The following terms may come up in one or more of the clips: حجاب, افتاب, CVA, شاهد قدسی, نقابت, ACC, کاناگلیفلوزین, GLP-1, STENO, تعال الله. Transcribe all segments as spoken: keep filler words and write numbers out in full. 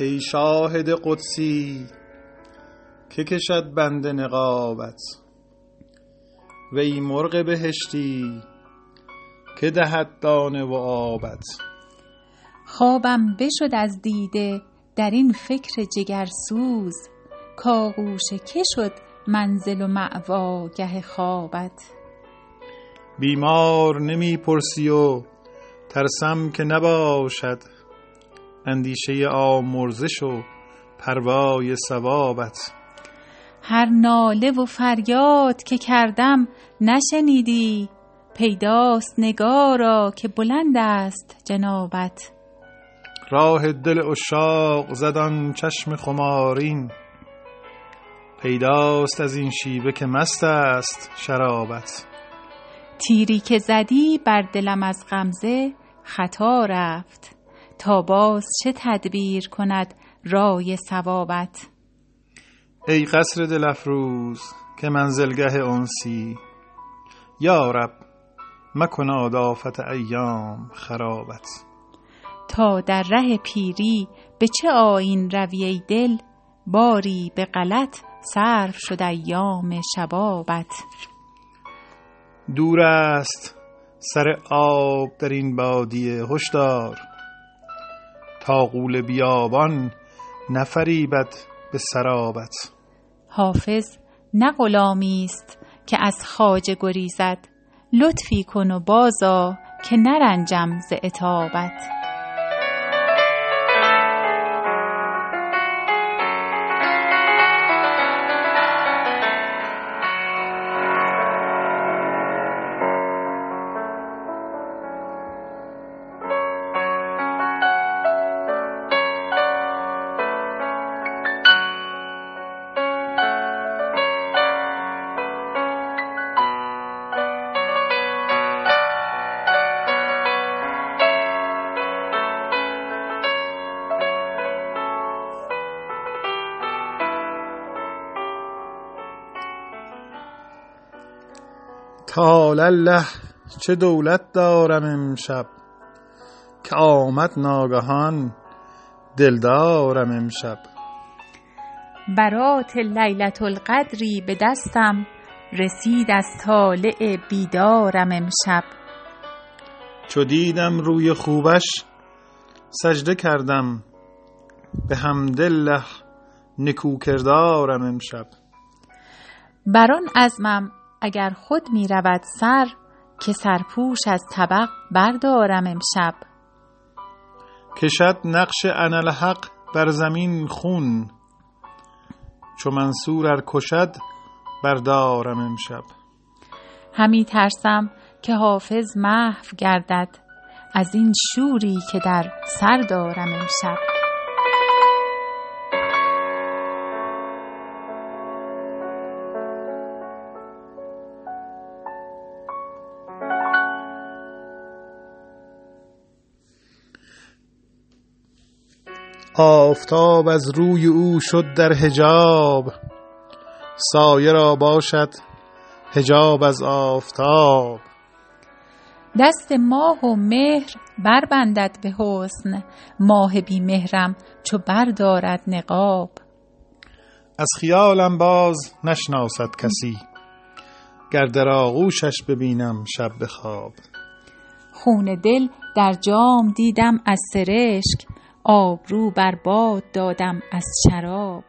ای شاهد قدسی که کشد بند نقابت، و ای مرغ بهشتی که دهد دانه و آبت. خوابم بشد از دیده در این فکر جگرسوز، کاغوشه که شد منزل و مأواگه خوابت. بیمار نمی پرسی و ترسم که نباشد، اندیشه آمرزش و پروای ثوابت. هر ناله و فریاد که کردم نشنیدی، پیداست نگارا که بلند است جنابت. راه دل عشاق زدان چشم خمارین، پیداست از این شیوه که مست است شرابت. تیری که زدی بر دلم از غمزه خطا رفت، تا باز چه تدبیر کند رای ثوابت. ای قصر دل افروز که منزلگه انسی، یا رب مکن آفت ایام خرابت. تا در ره پیری به چه آیین روی دل، باری به غلط صرف شد ایام شبابت. دور است سر آب در این بادیه هشدار، تا غول بیابان نفریبد به سرابت. حافظ نه غلامی است که از خواجه گریزد، لطفی کن و بازا که نرنجم ز عتابت. تعال الله چه دولت دارم امشب، که آمد ناگهان دلدارم امشب. برات لیلت القدری به دستم، رسید از طالع بیدارم امشب. چو دیدم روی خوبش سجده کردم، به حمدالله نکوکردارم امشب. بران عزمم اگر خود می رود سر، که سرپوش از طبق بردارم امشب. کشد نقش انالحق بر زمین خون، چو منصور ار کشد بردارم امشب. همی ترسم که حافظ محو گردد، از این شوری که در سر دارم امشب. آفتاب از روی او شد در حجاب، سایه را باشد حجاب از آفتاب. دست ماه و مهر بربندد به حسن، ماه بی مهرم چو بردارد نقاب. از خیالم باز نشناسد کسی، گر در آغوشش ببینم شب به خواب. خون دل در جام دیدم از سرشک، آبرو بر باد دادم از شراب.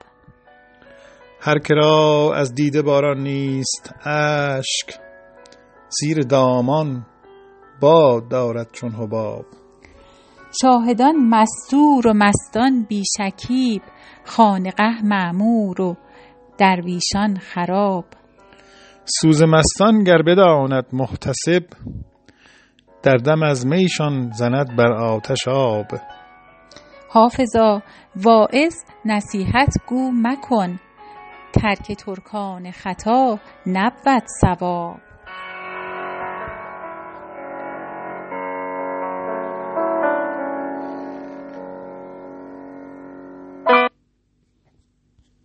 هر که را از دیده باران نیست اشک، زیر دامان باد دارد چون حباب. شاهدان مستور و مستان بی شکیب، خانقه معمور و درویشان خراب. سوز مستان گر بداند محتسب، در دم از میشان زند بر آتش آب. حافظا واعظ نصیحت گو مکن، ترک ترکان خطا نبود ثواب.